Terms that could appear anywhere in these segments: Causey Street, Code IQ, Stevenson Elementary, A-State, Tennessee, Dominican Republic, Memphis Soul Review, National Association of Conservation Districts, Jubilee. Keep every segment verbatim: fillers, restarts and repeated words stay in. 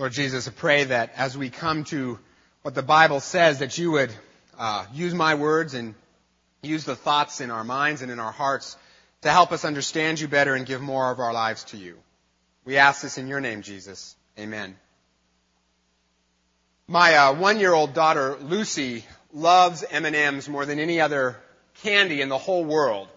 Lord Jesus, I pray that as we come to what the Bible says, that you would uh, use my words and use the thoughts in our minds and in our hearts to help us understand you better and give more of our lives to you. We ask this in your name, Jesus. Amen. My uh, one-year-old daughter, Lucy, loves M and M's more than any other candy in the whole world.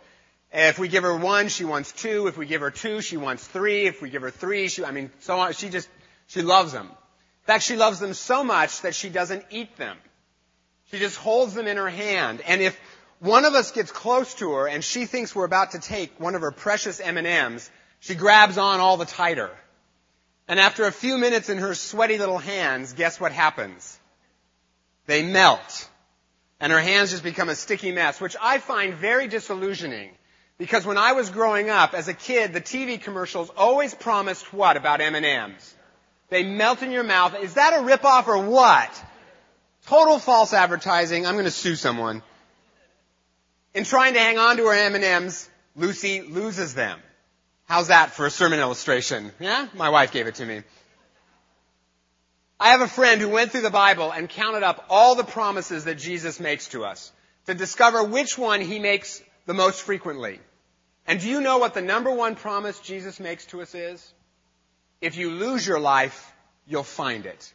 If we give her one, she wants two. If we give her two, she wants three. If we give her three, she, I mean, so on. She just, she loves them. In fact, she loves them so much that she doesn't eat them. She just holds them in her hand. And if one of us gets close to her and she thinks we're about to take one of her precious M and M's, she grabs on all the tighter. And after a few minutes in her sweaty little hands, guess what happens? They melt. And her hands just become a sticky mess, which I find very disillusioning. Because when I was growing up, as a kid, the T V commercials always promised what about M and M's? They melt in your mouth. Is that a ripoff or what? Total false advertising. I'm going to sue someone. In trying to hang on to her M and M's, Lucy loses them. How's that for a sermon illustration? Yeah? My wife gave it to me. I have a friend who went through the Bible and counted up all the promises that Jesus makes to us to discover which one he makes the most frequently. And do you know what the number one promise Jesus makes to us is? If you lose your life, you'll find it.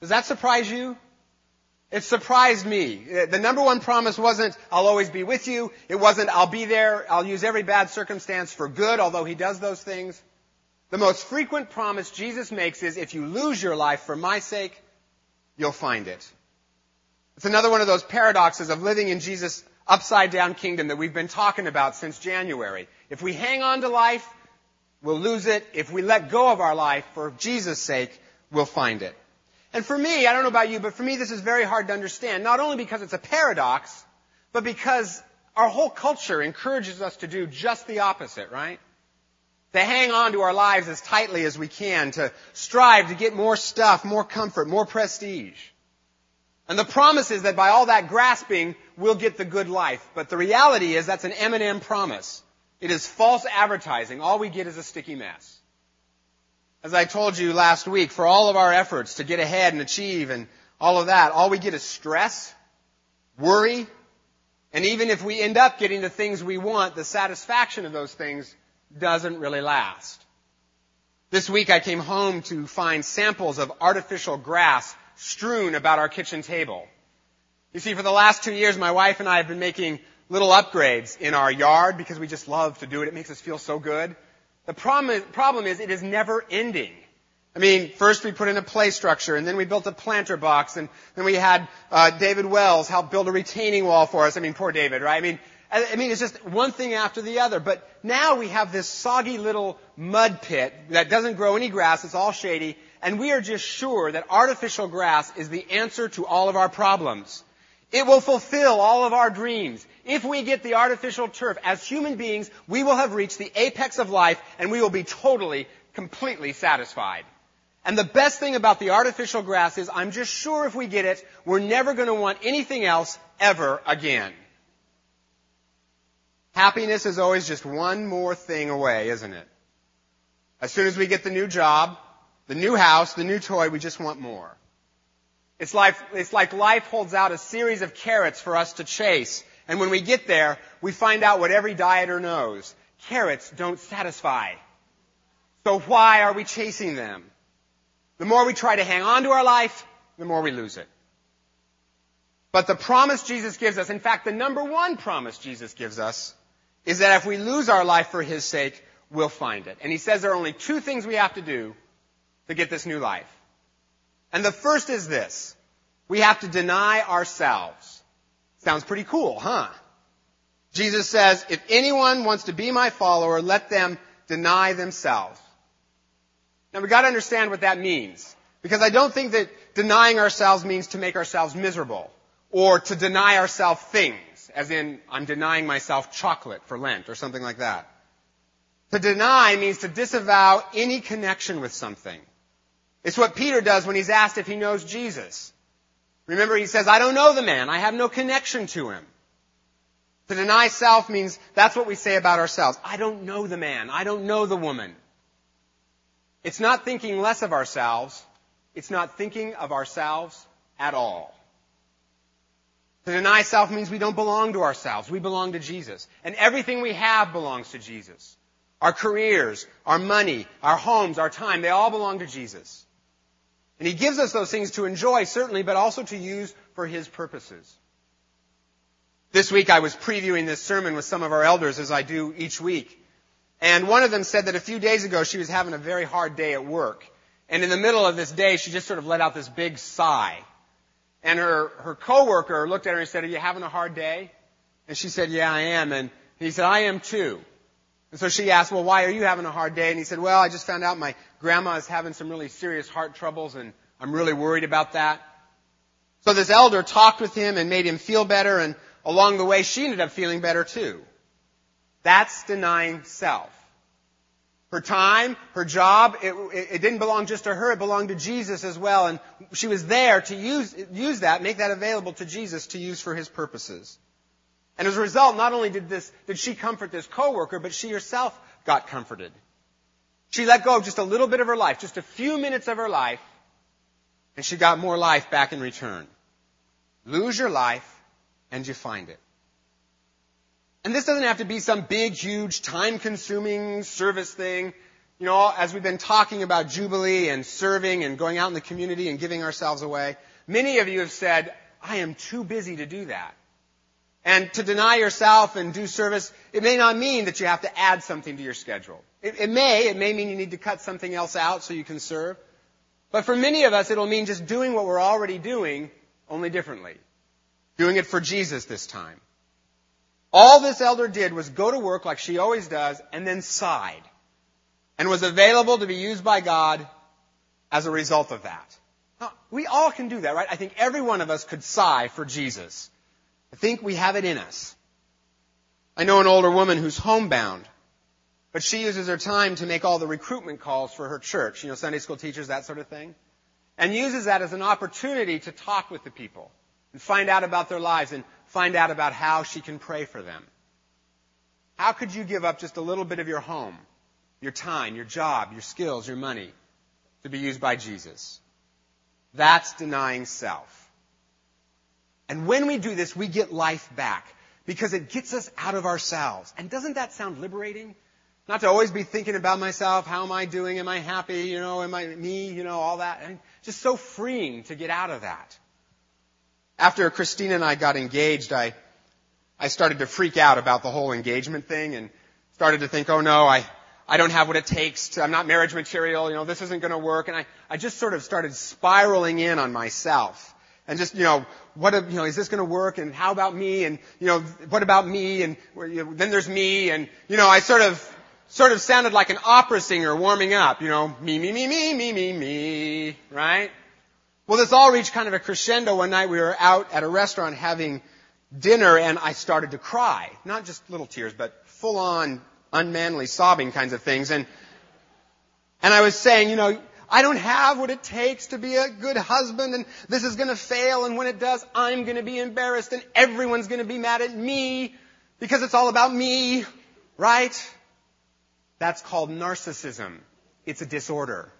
Does that surprise you? It surprised me. The number one promise wasn't, I'll always be with you. It wasn't, I'll be there. I'll use every bad circumstance for good, although he does those things. The most frequent promise Jesus makes is, if you lose your life for my sake, you'll find it. It's another one of those paradoxes of living in Jesus' upside-down kingdom that we've been talking about since January. If we hang on to life, we'll lose it. If we let go of our life for Jesus' sake, we'll find it. And for me, I don't know about you, but for me this is very hard to understand, not only because it's a paradox, but because our whole culture encourages us to do just the opposite, right? To hang on to our lives as tightly as we can, to strive to get more stuff, more comfort, more prestige. And the promise is that by all that grasping, we'll get the good life. But the reality is that's an M and M promise. It is false advertising. All we get is a sticky mess. As I told you last week, for all of our efforts to get ahead and achieve and all of that, all we get is stress, worry, and even if we end up getting the things we want, the satisfaction of those things doesn't really last. This week I came home to find samples of artificial grass strewn about our kitchen table. You see, for the last two years, my wife and I have been making little upgrades in our yard because we just love to do it. It makes us feel so good. The problem is, problem is it is never ending. I mean, first we put in a play structure, and then we built a planter box, and then we had uh, David Wells help build a retaining wall for us. I mean, poor David, right? I mean, I, I mean, it's just one thing after the other. But now we have this soggy little mud pit that doesn't grow any grass. It's all shady, and we are just sure that artificial grass is the answer to all of our problems. It will fulfill all of our dreams. If we get the artificial turf, as human beings, we will have reached the apex of life and we will be totally, completely satisfied. And the best thing about the artificial grass is I'm just sure if we get it, we're never going to want anything else ever again. Happiness is always just one more thing away, isn't it? As soon as we get the new job, the new house, the new toy, we just want more. It's like, it's like life holds out a series of carrots for us to chase. And when we get there, we find out what every dieter knows. Carrots don't satisfy. So why are we chasing them? The more we try to hang on to our life, the more we lose it. But the promise Jesus gives us, in fact, the number one promise Jesus gives us, is that if we lose our life for his sake, we'll find it. And he says there are only two things we have to do to get this new life. And the first is this. We have to deny ourselves. Sounds pretty cool, huh? Jesus says, if anyone wants to be my follower, let them deny themselves. Now, we've got to understand what that means. Because I don't think that denying ourselves means to make ourselves miserable. Or to deny ourselves things. As in, I'm denying myself chocolate for Lent or something like that. To deny means to disavow any connection with something. It's what Peter does when he's asked if he knows Jesus. Remember, he says, I don't know the man. I have no connection to him. To deny self means that's what we say about ourselves. I don't know the man. I don't know the woman. It's not thinking less of ourselves. It's not thinking of ourselves at all. To deny self means we don't belong to ourselves. We belong to Jesus. And everything we have belongs to Jesus. Our careers, our money, our homes, our time, they all belong to Jesus. And he gives us those things to enjoy, certainly, but also to use for his purposes. This week I was previewing this sermon with some of our elders, as I do each week. And one of them said that a few days ago she was having a very hard day at work. And in the middle of this day, she just sort of let out this big sigh. And her, her coworker looked at her and said, "Are you having a hard day?" And she said, "Yeah, I am." And he said, "I am too." And so she asked, "Well, why are you having a hard day?" And he said, "Well, I just found out my grandma is having some really serious heart troubles, and I'm really worried about that." So this elder talked with him and made him feel better, and along the way, she ended up feeling better too. That's denying self. Her time, her job, it, it didn't belong just to her, it belonged to Jesus as well. And she was there to use, use that, make that available to Jesus to use for his purposes. And as a result, not only did this, did she comfort this coworker, but she herself got comforted. She let go of just a little bit of her life, just a few minutes of her life, and she got more life back in return. Lose your life and you find it. And this doesn't have to be some big, huge, time-consuming service thing. You know, as we've been talking about Jubilee and serving and going out in the community and giving ourselves away, many of you have said, "I am too busy to do that." And to deny yourself and do service, it may not mean that you have to add something to your schedule. It, it may. It may mean you need to cut something else out so you can serve. But for many of us, it'll mean just doing what we're already doing, only differently. Doing it for Jesus this time. All this elder did was go to work like she always does and then sighed and was available to be used by God as a result of that. Now, we all can do that, right? I think every one of us could sigh for Jesus. I think we have it in us. I know an older woman who's homebound, but she uses her time to make all the recruitment calls for her church, you know, Sunday school teachers, that sort of thing, and uses that as an opportunity to talk with the people and find out about their lives and find out about how she can pray for them. How could you give up just a little bit of your home, your time, your job, your skills, your money to be used by Jesus? That's denying self. And when we do this, we get life back because it gets us out of ourselves. And doesn't that sound liberating? Not to always be thinking about myself. How am I doing? Am I happy? You know, am I me? You know, all that. I mean, just so freeing to get out of that. After Christina and I got engaged, I I started to freak out about the whole engagement thing and started to think, oh no, I, I don't have what it takes. To, I'm not marriage material. You know, this isn't going to work. And I, I just sort of started spiraling in on myself and just, you know, what, you know, is this going to work? And how about me? And, you know, what about me? And you know, then there's me. And, you know, I sort of, sort of sounded like an opera singer warming up, you know, me, me, me, me, me, me, me, right? Well, this all reached kind of a crescendo. One night we were out at a restaurant having dinner and I started to cry. Not just little tears, but full-on, unmanly sobbing kinds of things. And and I was saying, you know, I don't have what it takes to be a good husband and this is going to fail and when it does, I'm going to be embarrassed and everyone's going to be mad at me because it's all about me, right? That's called narcissism. It's a disorder.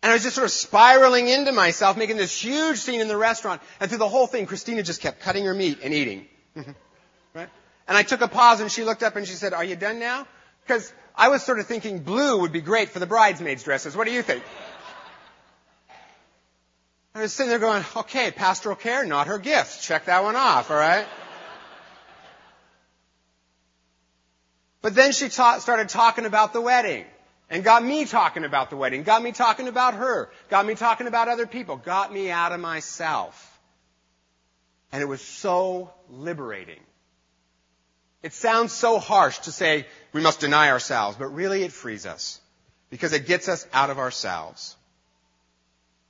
And I was just sort of spiraling into myself, making this huge scene in the restaurant. And through the whole thing, Christina just kept cutting her meat and eating. Right? And I took a pause and she looked up and she said, "Are you done now?" Because I was sort of thinking blue would be great for the bridesmaids' dresses. What do you think? I was sitting there going, okay, pastoral care, not her gift. Check that one off, all right? But then she ta- started talking about the wedding. And got me talking about the wedding, got me talking about her, got me talking about other people, got me out of myself. And it was so liberating. It sounds so harsh to say we must deny ourselves, but really it frees us because it gets us out of ourselves.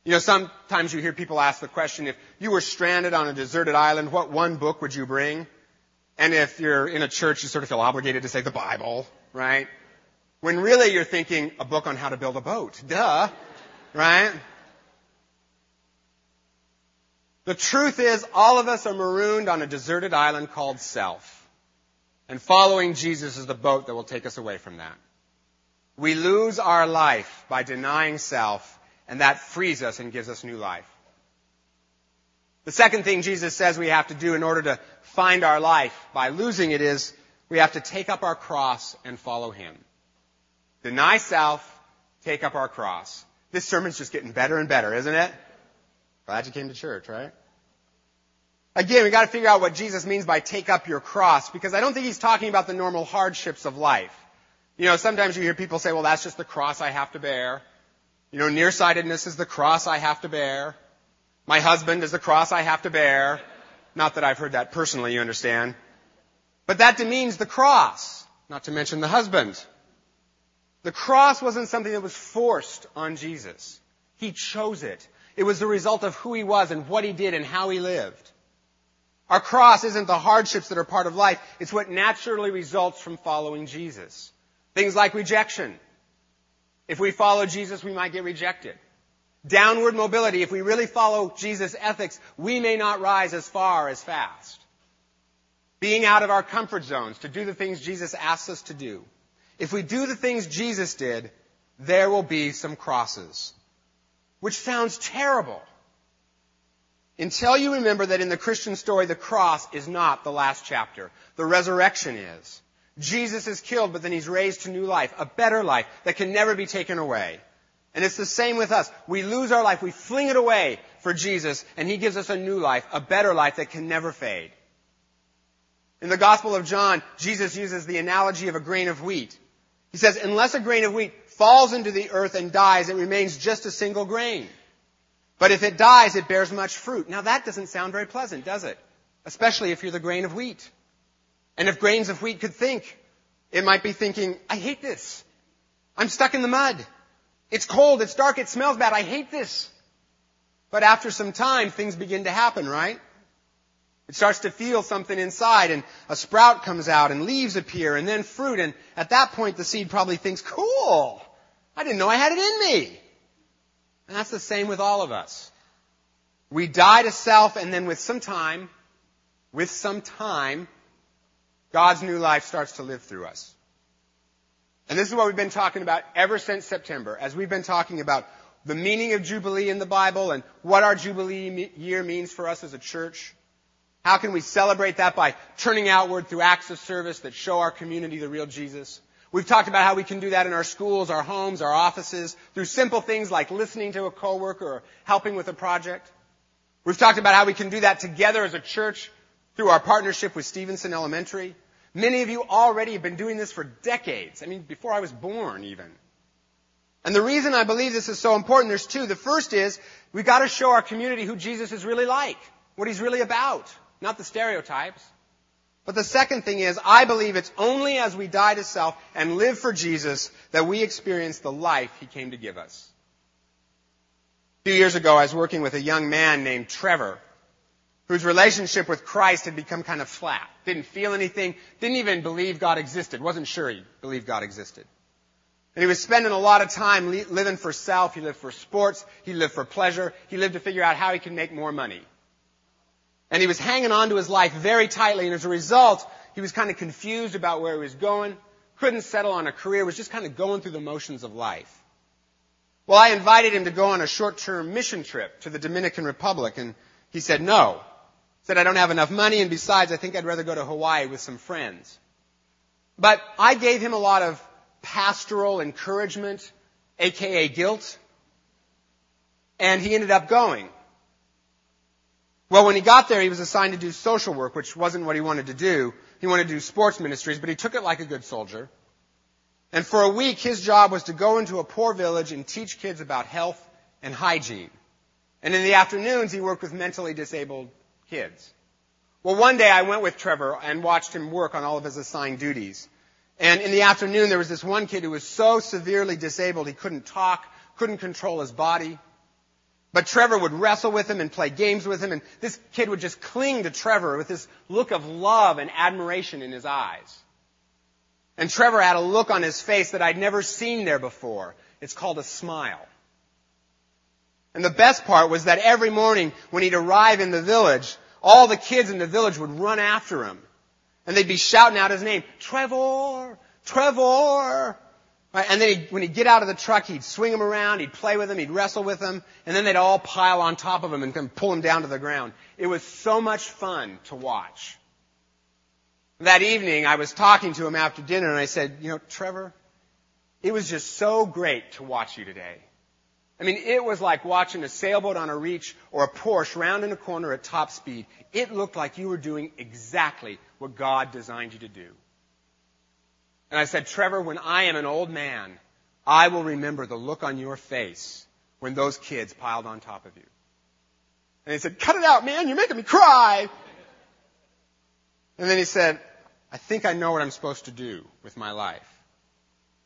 You know, sometimes you hear people ask the question, if you were stranded on a deserted island, what one book would you bring? And if you're in a church, you sort of feel obligated to say the Bible, right? When really you're thinking, a book on how to build a boat. Duh. Right? The truth is, all of us are marooned on a deserted island called self. And following Jesus is the boat that will take us away from that. We lose our life by denying self, and that frees us and gives us new life. The second thing Jesus says we have to do in order to find our life by losing it is we have to take up our cross and follow him. Deny self, take up our cross. This sermon's just getting better and better, isn't it? Glad you came to church, right? Again, we got to figure out what Jesus means by take up your cross, because I don't think he's talking about the normal hardships of life. You know, sometimes you hear people say, well, that's just the cross I have to bear. You know, nearsightedness is the cross I have to bear. My husband is the cross I have to bear. Not that I've heard that personally, you understand. But that demeans the cross, not to mention the husband. The cross wasn't something that was forced on Jesus. He chose it. It was the result of who he was and what he did and how he lived. Our cross isn't the hardships that are part of life. It's what naturally results from following Jesus. Things like rejection. If we follow Jesus, we might get rejected. Downward mobility. If we really follow Jesus' ethics, we may not rise as far as fast. Being out of our comfort zones to do the things Jesus asks us to do. If we do the things Jesus did, there will be some crosses. Which sounds terrible. Until you remember that in the Christian story, the cross is not the last chapter. The resurrection is. Jesus is killed, but then he's raised to new life, a better life that can never be taken away. And it's the same with us. We lose our life. We fling it away for Jesus, and he gives us a new life, a better life that can never fade. In the Gospel of John, Jesus uses the analogy of a grain of wheat. He says, unless a grain of wheat falls into the earth and dies, it remains just a single grain. But if it dies, it bears much fruit. Now that doesn't sound very pleasant, does it? Especially if you're the grain of wheat. And if grains of wheat could think, it might be thinking, I hate this. I'm stuck in the mud. It's cold, it's dark, it smells bad. I hate this. But after some time, things begin to happen, right? It starts to feel something inside, and a sprout comes out, and leaves appear, and then fruit. And at that point, the seed probably thinks, cool, I didn't know I had it in me. And that's the same with all of us. We die to self, and then with some time, with some time, God's new life starts to live through us. And this is what we've been talking about ever since September, as we've been talking about the meaning of Jubilee in the Bible and what our Jubilee year means for us as a church. How can we celebrate that by turning outward through acts of service that show our community the real Jesus? We've talked about how we can do that in our schools, our homes, our offices, through simple things like listening to a coworker or helping with a project. We've talked about how we can do that together as a church through our partnership with Stevenson Elementary. Many of you already have been doing this for decades. I mean, before I was born, even. And the reason I believe this is so important, there's two. The first is we've got to show our community who Jesus is really like, what he's really about, not the stereotypes. But the second thing is, I believe it's only as we die to self and live for Jesus that we experience the life he came to give us. A few years ago, I was working with a young man named Trevor, whose relationship with Christ had become kind of flat. Didn't feel anything, didn't even believe God existed, wasn't sure he believed God existed. And he was spending a lot of time living for self. He lived for sports. He lived for pleasure. He lived to figure out how he could make more money. And he was hanging on to his life very tightly, and as a result, he was kind of confused about where he was going, couldn't settle on a career, was just kind of going through the motions of life. Well, I invited him to go on a short-term mission trip to the Dominican Republic, and he said no. He said, I don't have enough money, and besides, I think I'd rather go to Hawaii with some friends. But I gave him a lot of pastoral encouragement, a k a guilt, and he ended up going. Well, when he got there, he was assigned to do social work, which wasn't what he wanted to do. He wanted to do sports ministries, but he took it like a good soldier. And for a week, his job was to go into a poor village and teach kids about health and hygiene. And in the afternoons, he worked with mentally disabled kids. Well, one day I went with Trevor and watched him work on all of his assigned duties. And in the afternoon, there was this one kid who was so severely disabled he couldn't talk, couldn't control his body. But Trevor would wrestle with him and play games with him, and this kid would just cling to Trevor with this look of love and admiration in his eyes. And Trevor had a look on his face that I'd never seen there before. It's called a smile. And the best part was that every morning when he'd arrive in the village, all the kids in the village would run after him, and they'd be shouting out his name, Trevor, Trevor. Right? And then he'd, when he'd get out of the truck, he'd swing them around, he'd play with them, he'd wrestle with them, and then they'd all pile on top of him and then pull him down to the ground. It was so much fun to watch. That evening, I was talking to him after dinner, and I said, you know, Trevor, it was just so great to watch you today. I mean, it was like watching a sailboat on a reach or a Porsche round in a corner at top speed. It looked like you were doing exactly what God designed you to do. And I said, Trevor, when I am an old man, I will remember the look on your face when those kids piled on top of you. And he said, cut it out, man, you're making me cry. And then he said, I think I know what I'm supposed to do with my life.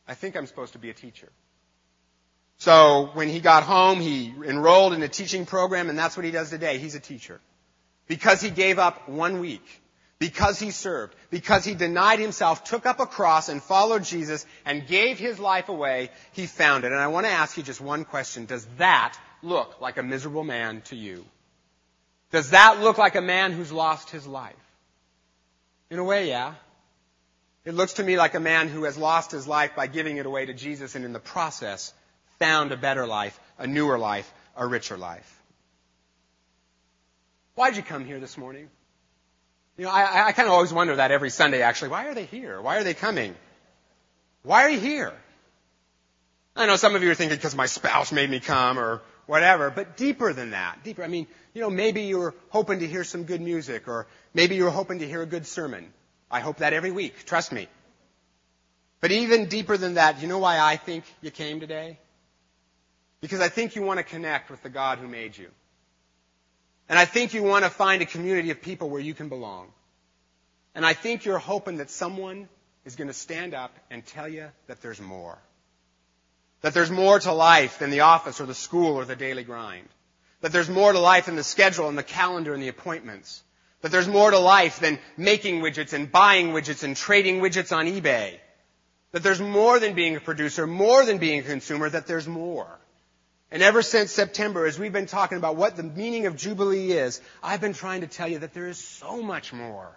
I think I'm supposed to be a teacher. So when he got home, he enrolled in a teaching program, and that's what he does today. He's a teacher. Because he gave up one week, because he served, because he denied himself, took up a cross and followed Jesus and gave his life away, he found it. And I want to ask you just one question. Does that look like a miserable man to you? Does that look like a man who's lost his life? In a way, yeah. It looks to me like a man who has lost his life by giving it away to Jesus and in the process found a better life, a newer life, a richer life. Why'd you come here this morning? You know, I, I kind of always wonder that every Sunday, actually. Why are they here? Why are they coming? Why are you here? I know some of you are thinking because my spouse made me come or whatever, but deeper than that, deeper. I mean, you know, maybe you were hoping to hear some good music, or maybe you were hoping to hear a good sermon. I hope that every week, trust me. But even deeper than that, you know why I think you came today? Because I think you want to connect with the God who made you. And I think you want to find a community of people where you can belong. And I think you're hoping that someone is going to stand up and tell you that there's more. That there's more to life than the office or the school or the daily grind. That there's more to life than the schedule and the calendar and the appointments. That there's more to life than making widgets and buying widgets and trading widgets on eBay. That there's more than being a producer, more than being a consumer, that there's more. And ever since September, as we've been talking about what the meaning of Jubilee is, I've been trying to tell you that there is so much more.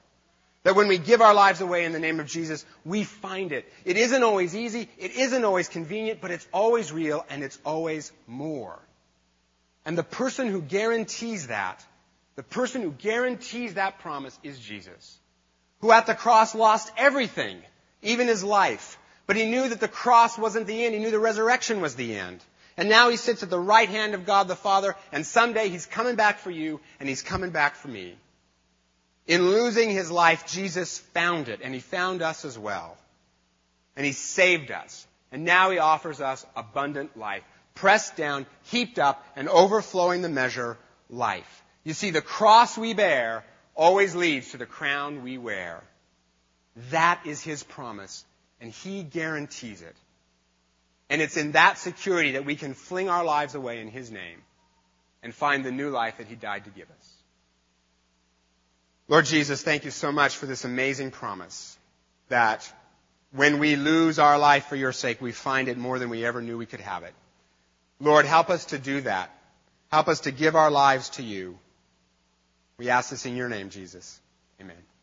That when we give our lives away in the name of Jesus, we find it. It isn't always easy, it isn't always convenient, but it's always real and it's always more. And the person who guarantees that, the person who guarantees that promise is Jesus, who at the cross lost everything, even his life. But he knew that the cross wasn't the end, he knew the resurrection was the end. And now he sits at the right hand of God the Father, and someday he's coming back for you and he's coming back for me. In losing his life, Jesus found it, and he found us as well. And he saved us. And now he offers us abundant life, pressed down, heaped up, and overflowing the measure, life. You see, the cross we bear always leads to the crown we wear. That is his promise, and he guarantees it. And it's in that security that we can fling our lives away in his name and find the new life that he died to give us. Lord Jesus, thank you so much for this amazing promise that when we lose our life for your sake, we find it more than we ever knew we could have it. Lord, help us to do that. Help us to give our lives to you. We ask this in your name, Jesus. Amen.